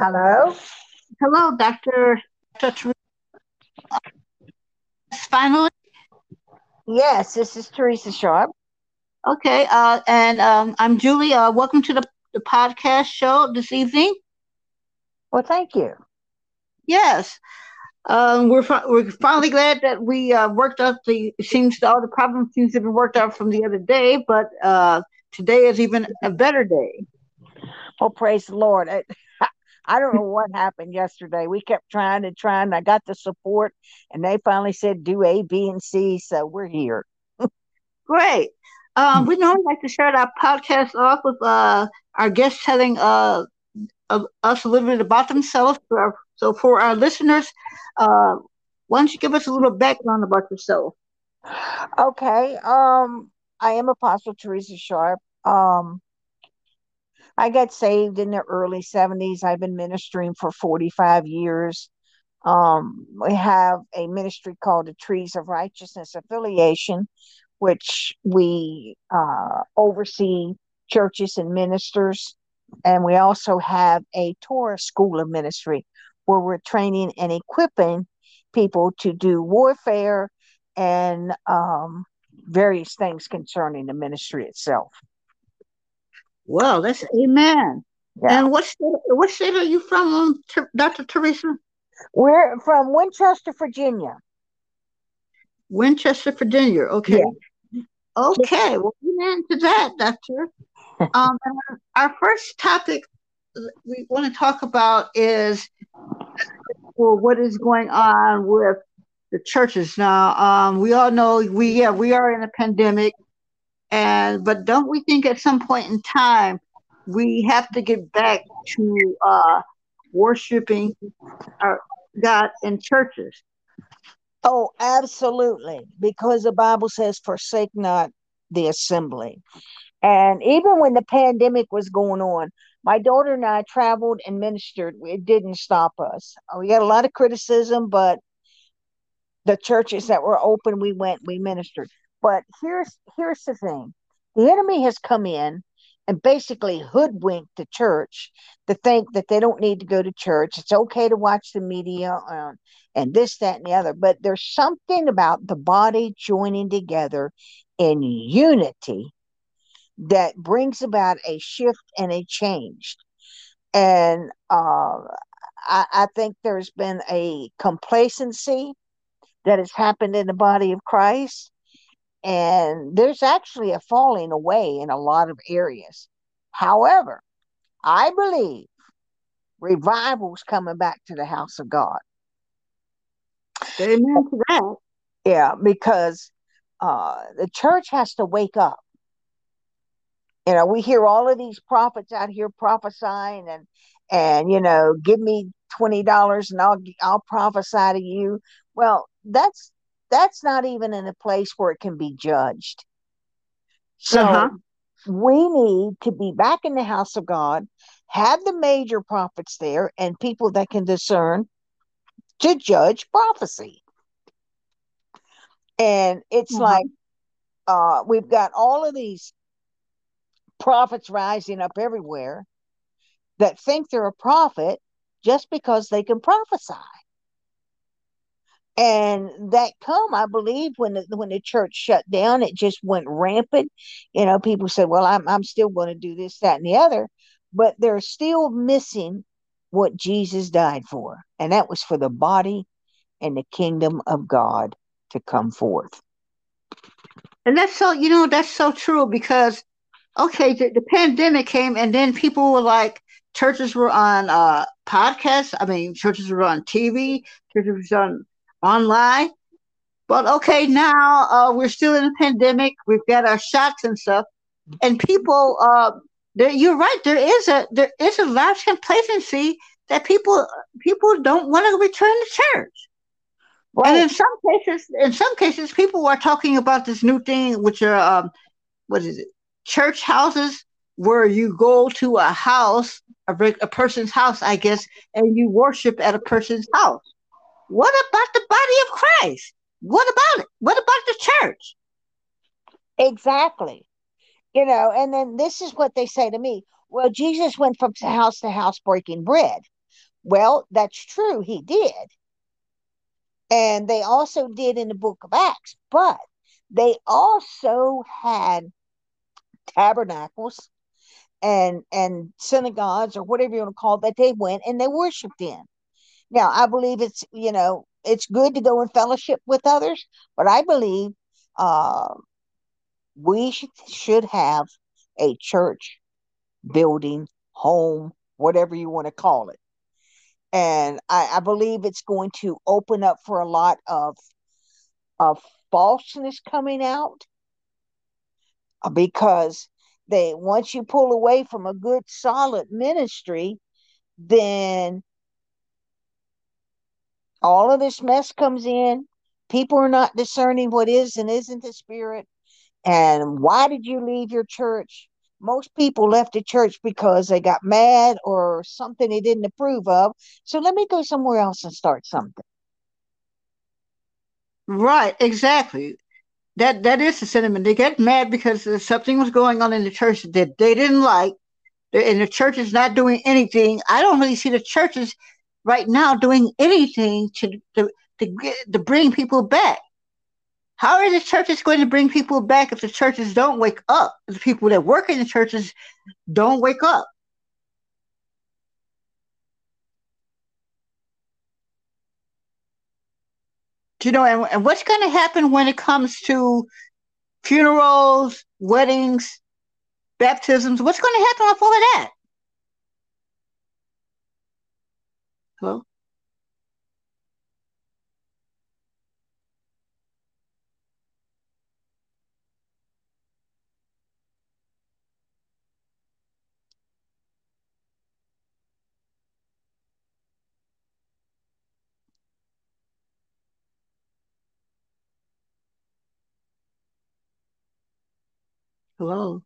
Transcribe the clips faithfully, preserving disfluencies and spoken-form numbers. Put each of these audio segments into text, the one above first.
Hello. Hello, Doctor Teresa. Finally. Yes, this is Teresa Sharp. Okay, uh, and um, I'm Julie. Uh, welcome to the, the podcast show this evening. Well, thank you. Yes, um, we're we're finally glad that we uh, worked out the seems to, all the problems seems to be worked out from the other day, but uh, today is even a better day. Oh, praise the Lord. I, I don't know what happened yesterday. We kept trying and trying. I got the support, and they finally said, do A, B, and C, so we're here. Great. Um, we normally like to start our podcast off with uh, our guests telling uh, of us a little bit about themselves. For our, so for our listeners, uh, why don't you give us a little background about yourself? Okay. Um, I am Apostle Teresa Sharp. Um I got saved in the early seventies. I've been ministering for forty-five years. Um, we have a ministry called the Trees of Righteousness Affiliation, which we uh, oversee churches and ministers. And we also have a Torah school of ministry where we're training and equipping people to do warfare and um, various things concerning the ministry itself. Well, that's amen. Yeah. And what state, what state are you from, Doctor Teresa? We're from Winchester, Virginia. Winchester, Virginia. Okay. Yeah. Okay. Well, amen to that, Doctor. um, our first topic we want to talk about is well, what is going on with the churches now. Um, we all know we yeah we are in a pandemic. And but don't we think at some point in time we have to get back to uh, worshiping our God in churches? Oh, absolutely. Because the Bible says, forsake not the assembly. And even when the pandemic was going on, my daughter and I traveled and ministered. It didn't stop us. We got a lot of criticism, but the churches that were open, we went, we ministered. But here's here's the thing. The enemy has come in and basically hoodwinked the church to think that they don't need to go to church. It's okay to watch the media um, and this, that, and the other. But there's something about the body joining together in unity that brings about a shift and a change. And uh, I, I think there's been a complacency that has happened in the body of Christ. And there's actually a falling away in a lot of areas. However, I believe revival's coming back to the house of God. Amen to that. Yeah, because uh, the church has to wake up. You know, we hear all of these prophets out here prophesying and, and you know, give me twenty dollars and I'll, I'll prophesy to you. Well, that's, That's not even in a place where it can be judged. So uh-huh. we need to be back in the house of God, have the major prophets there and people that can discern to judge prophecy. And it's uh-huh. like uh, we've got all of these prophets rising up everywhere that think they're a prophet just because they can prophesy. And that come, I believe, when the, when the church shut down, it just went rampant. You know, people said, well, I'm, I'm still going to do this, that, and the other. But they're still missing what Jesus died for. And that was for the body and the kingdom of God to come forth. And that's so, you know, that's so true because, okay, the, the pandemic came and then people were like, churches were on uh, podcasts. I mean, churches were on T V, churches were on online. But okay, now uh, we're still in a pandemic. We've got our shots and stuff. And people, uh, you're right. There is a there is a large complacency that people people don't want to return to church. Right. And in some cases, in some cases, people are talking about this new thing, which are um, what is it? Church houses, where you go to a house, a, a person's house, I guess, and you worship at a person's house. What about the body of Christ? What about it? What about the church? Exactly. You know, and then this is what they say to me. Well, Jesus went from house to house breaking bread. Well, that's true. He did. And they also did in the book of Acts. But they also had tabernacles and and synagogues or whatever you want to call it that they went and they worshiped in. Now, I believe it's, you know, it's good to go in fellowship with others. But I believe uh, we should, should have a church building, home, whatever you want to call it. And I, I believe it's going to open up for a lot of, of falseness coming out, because they, once you pull away from a good, solid ministry, then all of this mess comes in. People are not discerning what is and isn't the Spirit. And why did you leave your church? Most people left the church because they got mad or something they didn't approve of. So let me go somewhere else and start something. Right, exactly. That that is the sentiment. They get mad because something was going on in the church that they didn't like, and the church is not doing anything. I don't really see the churches right now doing anything to to to, to bring people back. How are the churches going to bring people back if the churches don't wake up? If the people that work in the churches don't wake up. You know, and, and what's going to happen when it comes to funerals, weddings, baptisms? What's going to happen off all of that? Hello? Hello.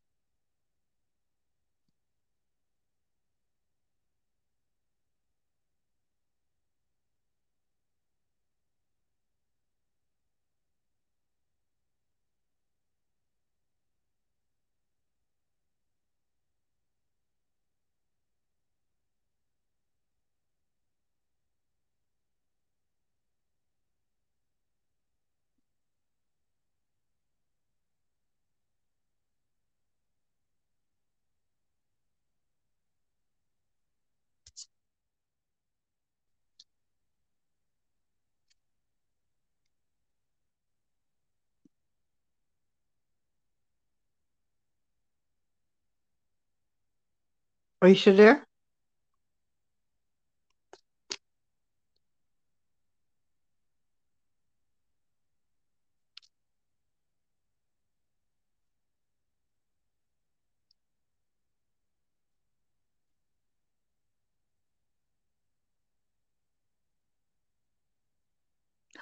Are you still there?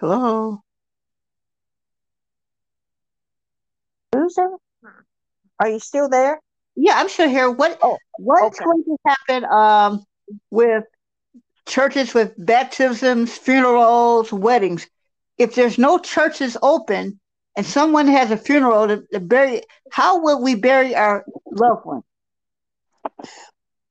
Hello? Are you still there? Yeah, I'm still here. What oh, what's okay. going to happen um, with churches, with baptisms, funerals, weddings? If there's no churches open and someone has a funeral to, to bury, how will we bury our loved one?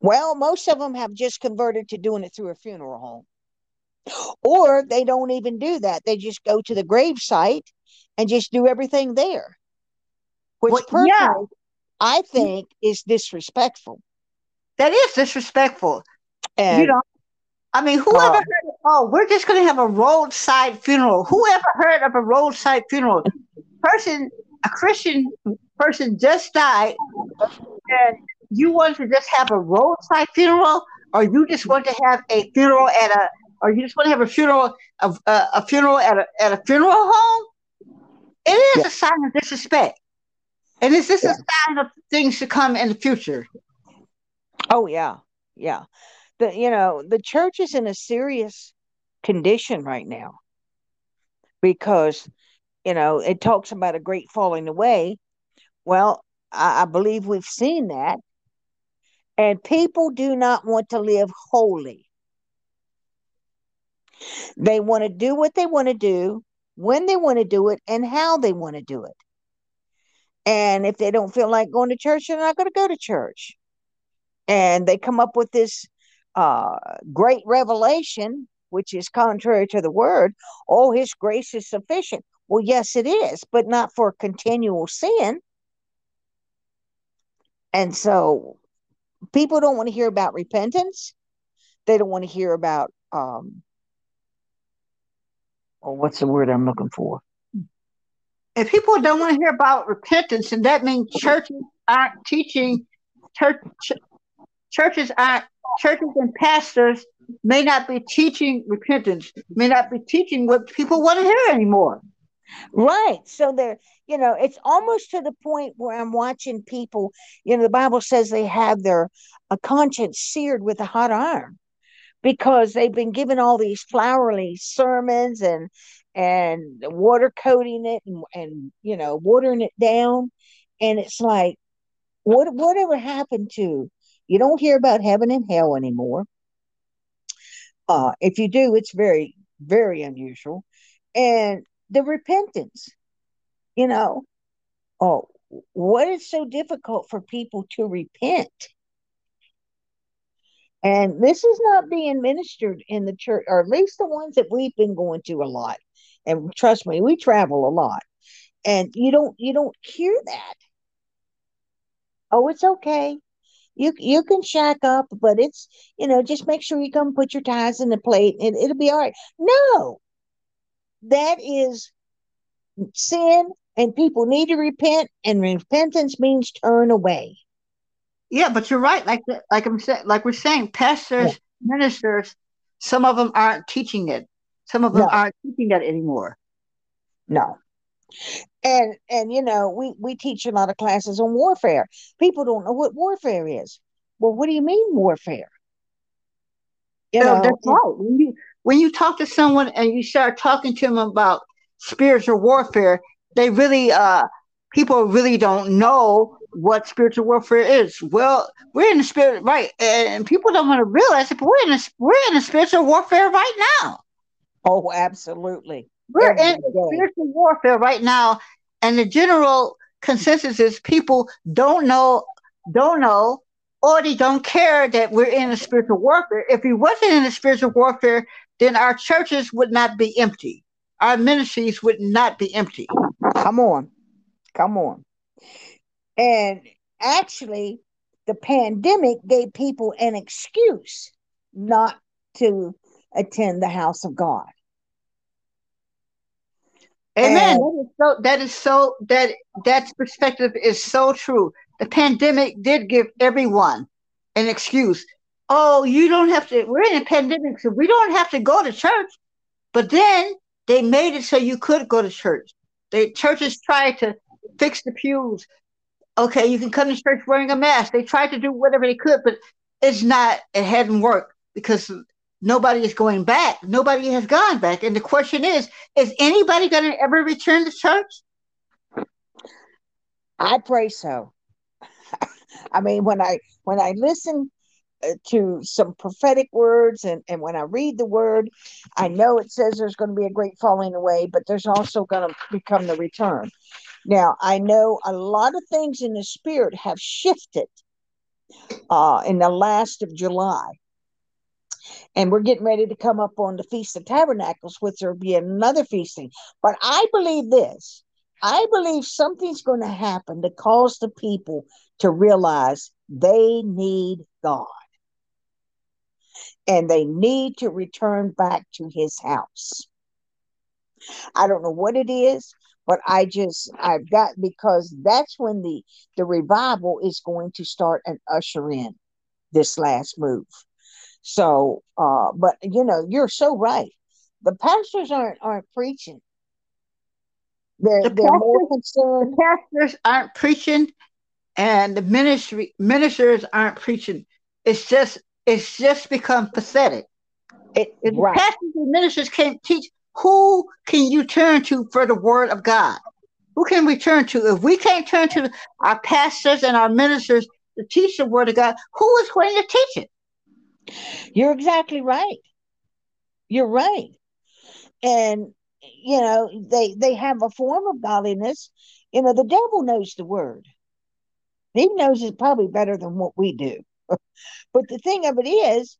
Well, most of them have just converted to doing it through a funeral home, or they don't even do that. They just go to the gravesite and just do everything there, which well, personally. Yeah. I think is disrespectful. That is disrespectful. And, you know, I mean, whoever uh, heard of, oh, we're just going to have a roadside funeral. Whoever heard of a roadside funeral? Person, a Christian person just died, and you want to just have a roadside funeral, or you just want to have a funeral at a, or you just want to have a funeral, a, a funeral at a at a funeral home? It is yeah. a sign of disrespect. And is this yeah. a sign of things to come in the future? Oh, yeah. Yeah. The, you know, the church is in a serious condition right now because, you know, it talks about a great falling away. Well, I, I believe we've seen that. And people do not want to live holy. They want to do what they want to do, when they want to do it, and how they want to do it. And if they don't feel like going to church, they're not going to go to church. And they come up with this uh, great revelation, which is contrary to the word. Oh, his grace is sufficient. Well, yes, it is, but not for continual sin. And so people don't want to hear about repentance. They don't want to hear about, um, oh, what's the word I'm looking for? If people don't want to hear about repentance, and that means churches aren't teaching, church, churches aren't, churches and pastors may not be teaching repentance, may not be teaching what people want to hear anymore. Right. So they're, you know, it's almost to the point where I'm watching people, you know, the Bible says they have their a conscience seared with a hot iron because they've been given all these flowery sermons and and water coating it and, and, you know, watering it down. And it's like, what, whatever happened to, you don't hear about heaven and hell anymore. Uh, if you do, it's very, very unusual. And the repentance, you know, oh, what is so difficult for people to repent? And this is not being ministered in the church, or at least the ones that we've been going to a lot. And trust me, we travel a lot, and you don't you don't hear that. Oh, it's okay. You you can shack up, but it's, you know, just make sure you come put your tithes in the plate and it'll be all right. No, that is sin, and people need to repent, and repentance means turn away. Yeah, but you're right. Like like I'm saying, like we're saying, pastors, yeah. ministers, some of them aren't teaching it. Some of them no. aren't teaching that anymore. No. And, and you know, we, we teach a lot of classes on warfare. People don't know what warfare is. Well, what do you mean warfare? You no, know, that's right. When you, when you talk to someone and you start talking to them about spiritual warfare, they really, uh, people really don't know what spiritual warfare is. Well, we're in the spirit, right? And people don't want to realize it, but we're in the, we're in the spiritual warfare right now. Oh, absolutely. We're in spiritual warfare right now, and the general consensus is people don't know, don't know, or they don't care that we're in a spiritual warfare. If we wasn't in a spiritual warfare, then our churches would not be empty. Our ministries would not be empty. Come on. Come on. And actually, the pandemic gave people an excuse not to attend the house of God. Amen. And that is so, that is so, that that perspective is so true. The pandemic did give everyone an excuse. Oh, you don't have to, we're in a pandemic, so we don't have to go to church. But then they made it so you could go to church. The churches tried to fix the pews. Okay, you can come to church wearing a mask. They tried to do whatever they could, but it's not, it hadn't worked because nobody is going back. Nobody has gone back. And the question is, is anybody going to ever return to church? I pray so. I mean, when I when I listen to some prophetic words and, and when I read the word, I know it says there's going to be a great falling away, but there's also going to become the return. Now, I know a lot of things in the spirit have shifted uh, in the last of July. And we're getting ready to come up on the Feast of Tabernacles, which there'll be another feasting. But I believe this. I believe something's going to happen to cause the people to realize they need God. And they need to return back to his house. I don't know what it is, but I just, I've got, because that's when the, the revival is going to start and usher in this last move. So, uh, but you know, you're so right. The pastors aren't aren't preaching. They're, the they're pastors, more concerned. The pastors aren't preaching, and the ministry ministers aren't preaching. It's just it's just become pathetic. It, if right. the pastors and ministers can't teach, who can you turn to for the word of God? Who can we turn to? If we can't turn to our pastors and our ministers to teach the word of God, who is going to teach it? You're exactly right. You're right. And, you know, they, they have a form of godliness You know, the devil knows the word. He knows it probably better than what we do. But the thing of it is,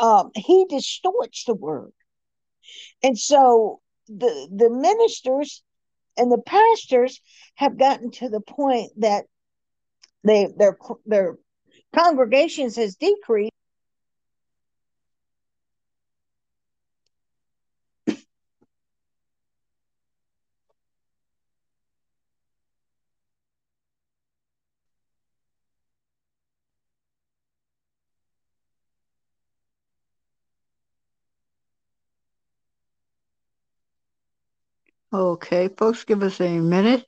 um, he distorts the word. And so the the ministers and the pastors have gotten to the point that they their their congregations has decreased. Okay, folks, give us a minute.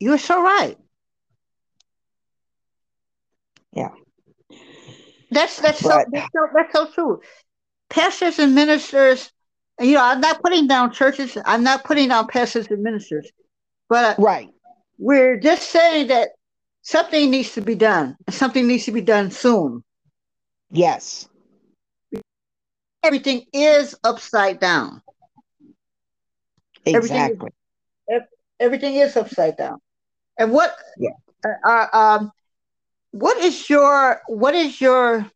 You're so right. Yeah. That's that's but, so that's so, that's so true. Pastors and ministers. You know, I'm not putting down churches. I'm not putting down pastors and ministers. But right. We're just saying that something needs to be done. Something needs to be done soon. Yes. Everything is upside down. Exactly. Everything, everything is upside down. And what yeah. uh, um, what is your what is your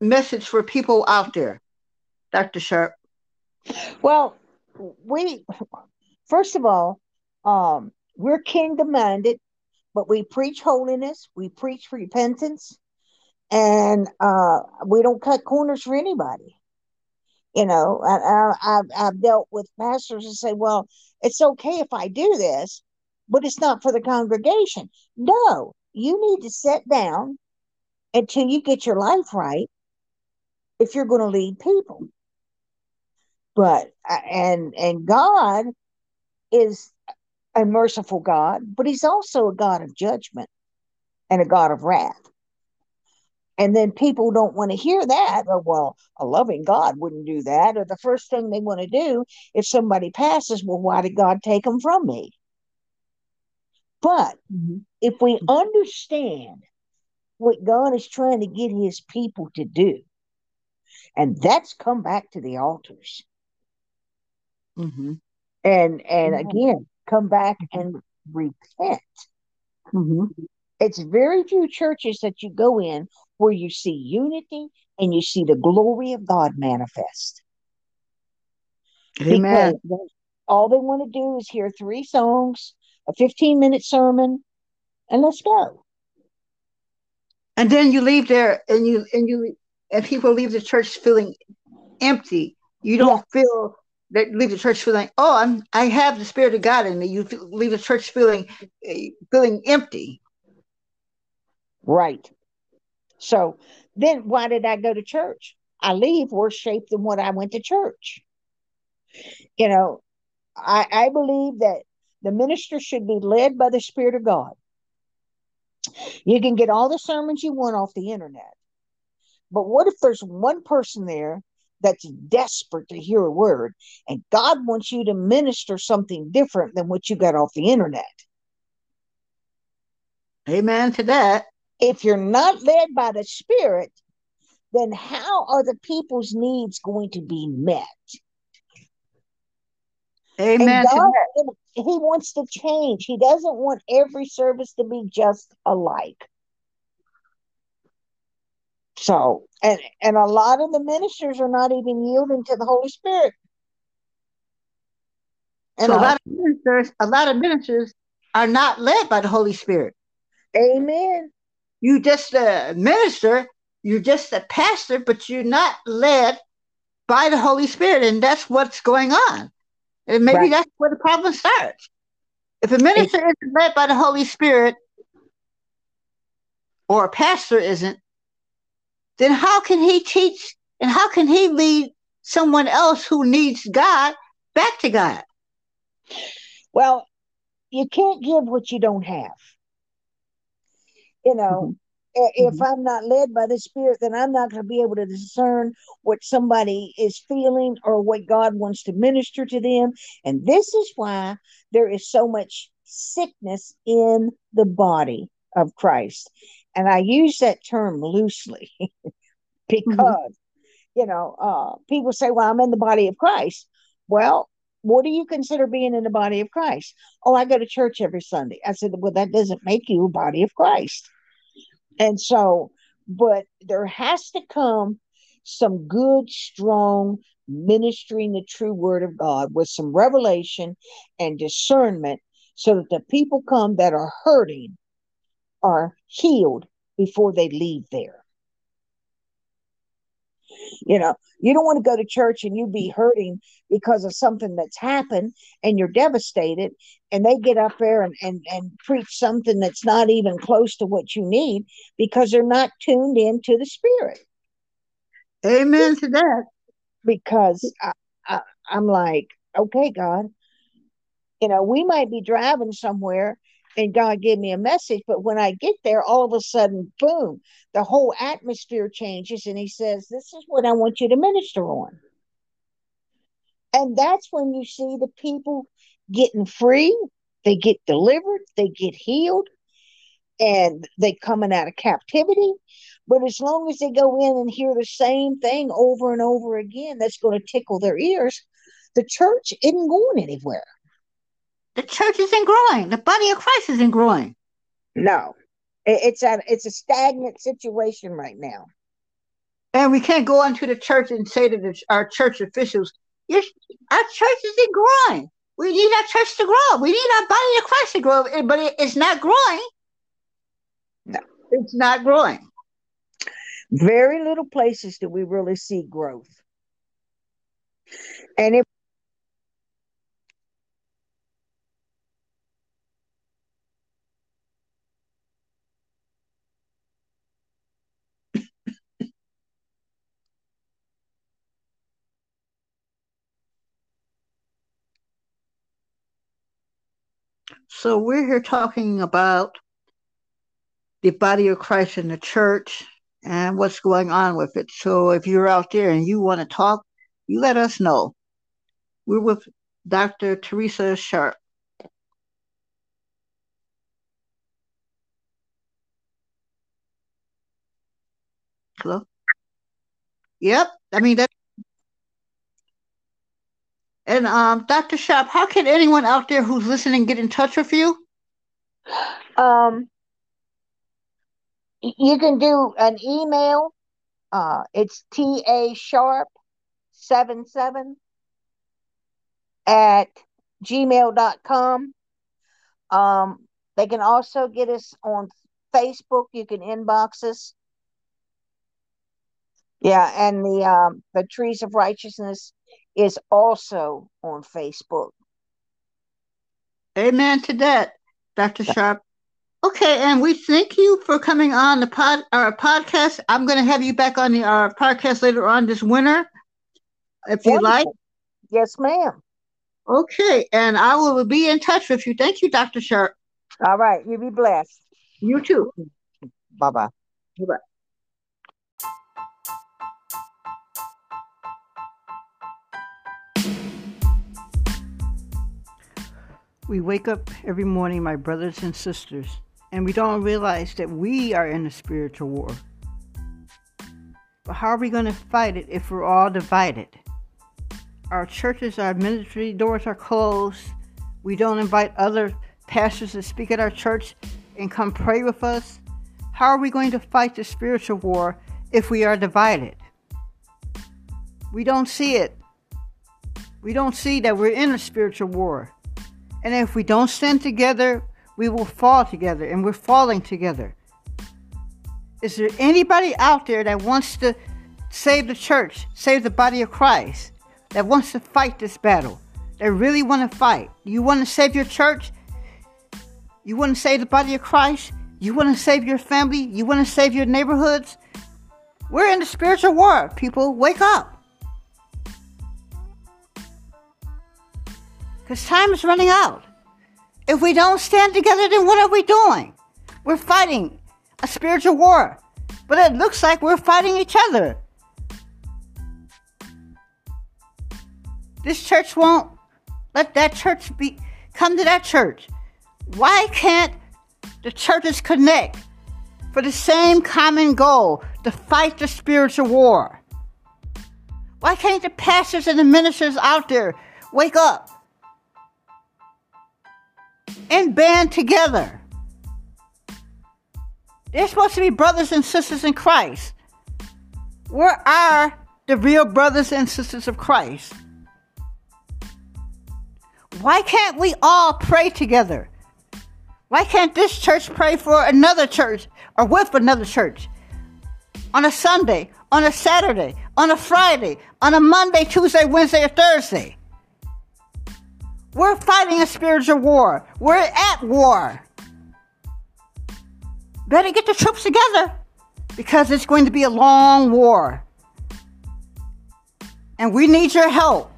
message for people out there, Doctor Sharp? Well, we, first of all, um, we're kingdom-minded, but we preach holiness, we preach repentance, and uh, we don't cut corners for anybody. You know, I, I, I've, I've dealt with pastors and say, well, it's okay if I do this, but it's not for the congregation. No, you need to sit down until you get your life right if you're going to lead people. But, and, and God is a merciful God, but he's also a God of judgment and a God of wrath. And then people don't want to hear that. Or, well, a loving God wouldn't do that. Or the first thing they want to do if somebody passes, well, why did God take them from me? But mm-hmm. if we understand what God is trying to get his people to do, and that's come back to the altars. Mm-hmm. And and mm-hmm. again, come back and repent. Mm-hmm. It's very few churches that you go in where you see unity and you see the glory of God manifest. Amen. Because all they want to do is hear three songs, a fifteen-minute sermon, and let's go. And then you leave there, and you and you and people leave the church feeling empty. You don't yeah. feel. They leave the church feeling, oh, I'm, I have the Spirit of God in me. You leave the church feeling feeling empty. Right. So then why did I go to church? I leave worse shape than when I went to church. You know, I, I believe that the minister should be led by the Spirit of God. You can get all the sermons you want off the internet. But what if there's one person there that's desperate to hear a word, and God wants you to minister something different than what you got off the internet? Amen to that. If you're not led by the Spirit, then how are the people's needs going to be met? Amen. God, to that. He wants to change. He doesn't want every service to be just alike. So, and, and a lot of the ministers are not even yielding to the Holy Spirit. And so a lot of ministers, a lot of ministers are not led by the Holy Spirit. Amen. You just a minister, you're just a pastor, but you're not led by the Holy Spirit. And that's what's going on. And maybe right. that's where the problem starts. If a minister it's- isn't led by the Holy Spirit, or a pastor isn't, then how can he teach and how can he lead someone else who needs God back to God? Well, you can't give what you don't have. You know, mm-hmm. if I'm not led by the Spirit, then I'm not going to be able to discern what somebody is feeling or what God wants to minister to them. And this is why there is so much sickness in the body of Christ. And I use that term loosely because, mm-hmm. you know, uh, people say, well, I'm in the body of Christ. Well, what do you consider being in the body of Christ? Oh, I go to church every Sunday. I said, well, that doesn't make you a body of Christ. And so, but there has to come some good, strong ministering the true word of God with some revelation and discernment so that the people come that are hurting are healed before they leave there. You know, you don't want to go to church and you be hurting because of something that's happened and you're devastated, and they get up there and, and, and preach something that's not even close to what you need because they're not tuned into the Spirit. Amen to that. Because I, I, I'm like, okay, God, you know, we might be driving somewhere and God gave me a message, but when I get there, all of a sudden, boom, the whole atmosphere changes. And he says, this is what I want you to minister on. And that's when you see the people getting free. They get delivered. They get healed. And they coming out of captivity. But as long as they go in and hear the same thing over and over again, that's going to tickle their ears. The church isn't going anywhere. The church isn't growing. The body of Christ isn't growing. No, it's a, it's a stagnant situation right now. And we can't go into the church and say to the, our church officials, yes, our church isn't growing. We need our church to grow. We need our body of Christ to grow. But it, it's not growing. No, it's not growing. Very little places do we really see growth. And if so we're here talking about the body of Christ in the church and what's going on with it. So if you're out there and you want to talk, you let us know. We're with Doctor Teresa Sharp. Hello? Yep. I mean, that. And um, Doctor Sharp, how can anyone out there who's listening get in touch with you? Um. You can do an email. Uh, it's T A Sharp seventy-seven at gmail dot com. Um, they can also get us on Facebook. You can inbox us. Yeah, and the um, the Trees of Righteousness is also on Facebook. Amen to that, Doctor Sharp. Okay, and we thank you for coming on the pod, our podcast. I'm going to have you back on the, our podcast later on this winter, if you like. Yes, ma'am. Okay, and I will be in touch with you. Thank you, Doctor Sharp. All right, you be blessed. You too. Bye-bye. Bye-bye. We wake up every morning, my brothers and sisters, and we don't realize that we are in a spiritual war. But how are we going to fight it if we're all divided? Our churches, our ministry doors are closed. We don't invite other pastors to speak at our church and come pray with us. How are we going to fight the spiritual war if we are divided? We don't see it. We don't see that we're in a spiritual war. And if we don't stand together, we will fall together, and we're falling together. Is there anybody out there that wants to save the church, save the body of Christ, that wants to fight this battle, that really want to fight? You want to save your church? You want to save the body of Christ? You want to save your family? You want to save your neighborhoods? We're in the spiritual war, people. Wake up. Because time is running out. If we don't stand together, then what are we doing? We're fighting a spiritual war. But it looks like we're fighting each other. This church won't let that church be come to that church. Why can't the churches connect for the same common goal, to fight the spiritual war? Why can't the pastors and the ministers out there wake up and band together? They're supposed to be brothers and sisters in Christ. Where are the real brothers and sisters of Christ? Why can't we all pray together? Why can't this church pray for another church or with another church on a Sunday, on a Saturday, on a Friday, on a Monday, Tuesday, Wednesday, or Thursday? We're fighting a spiritual war. We're at war. Better get the troops together, because it's going to be a long war. And we need your help.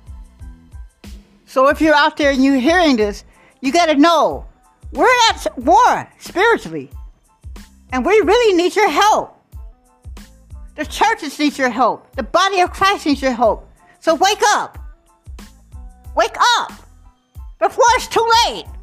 So if you're out there and you're hearing this, you got to know we're at war spiritually. And we really need your help. The churches need your help. The body of Christ needs your help. So wake up. Wake up before it's too late.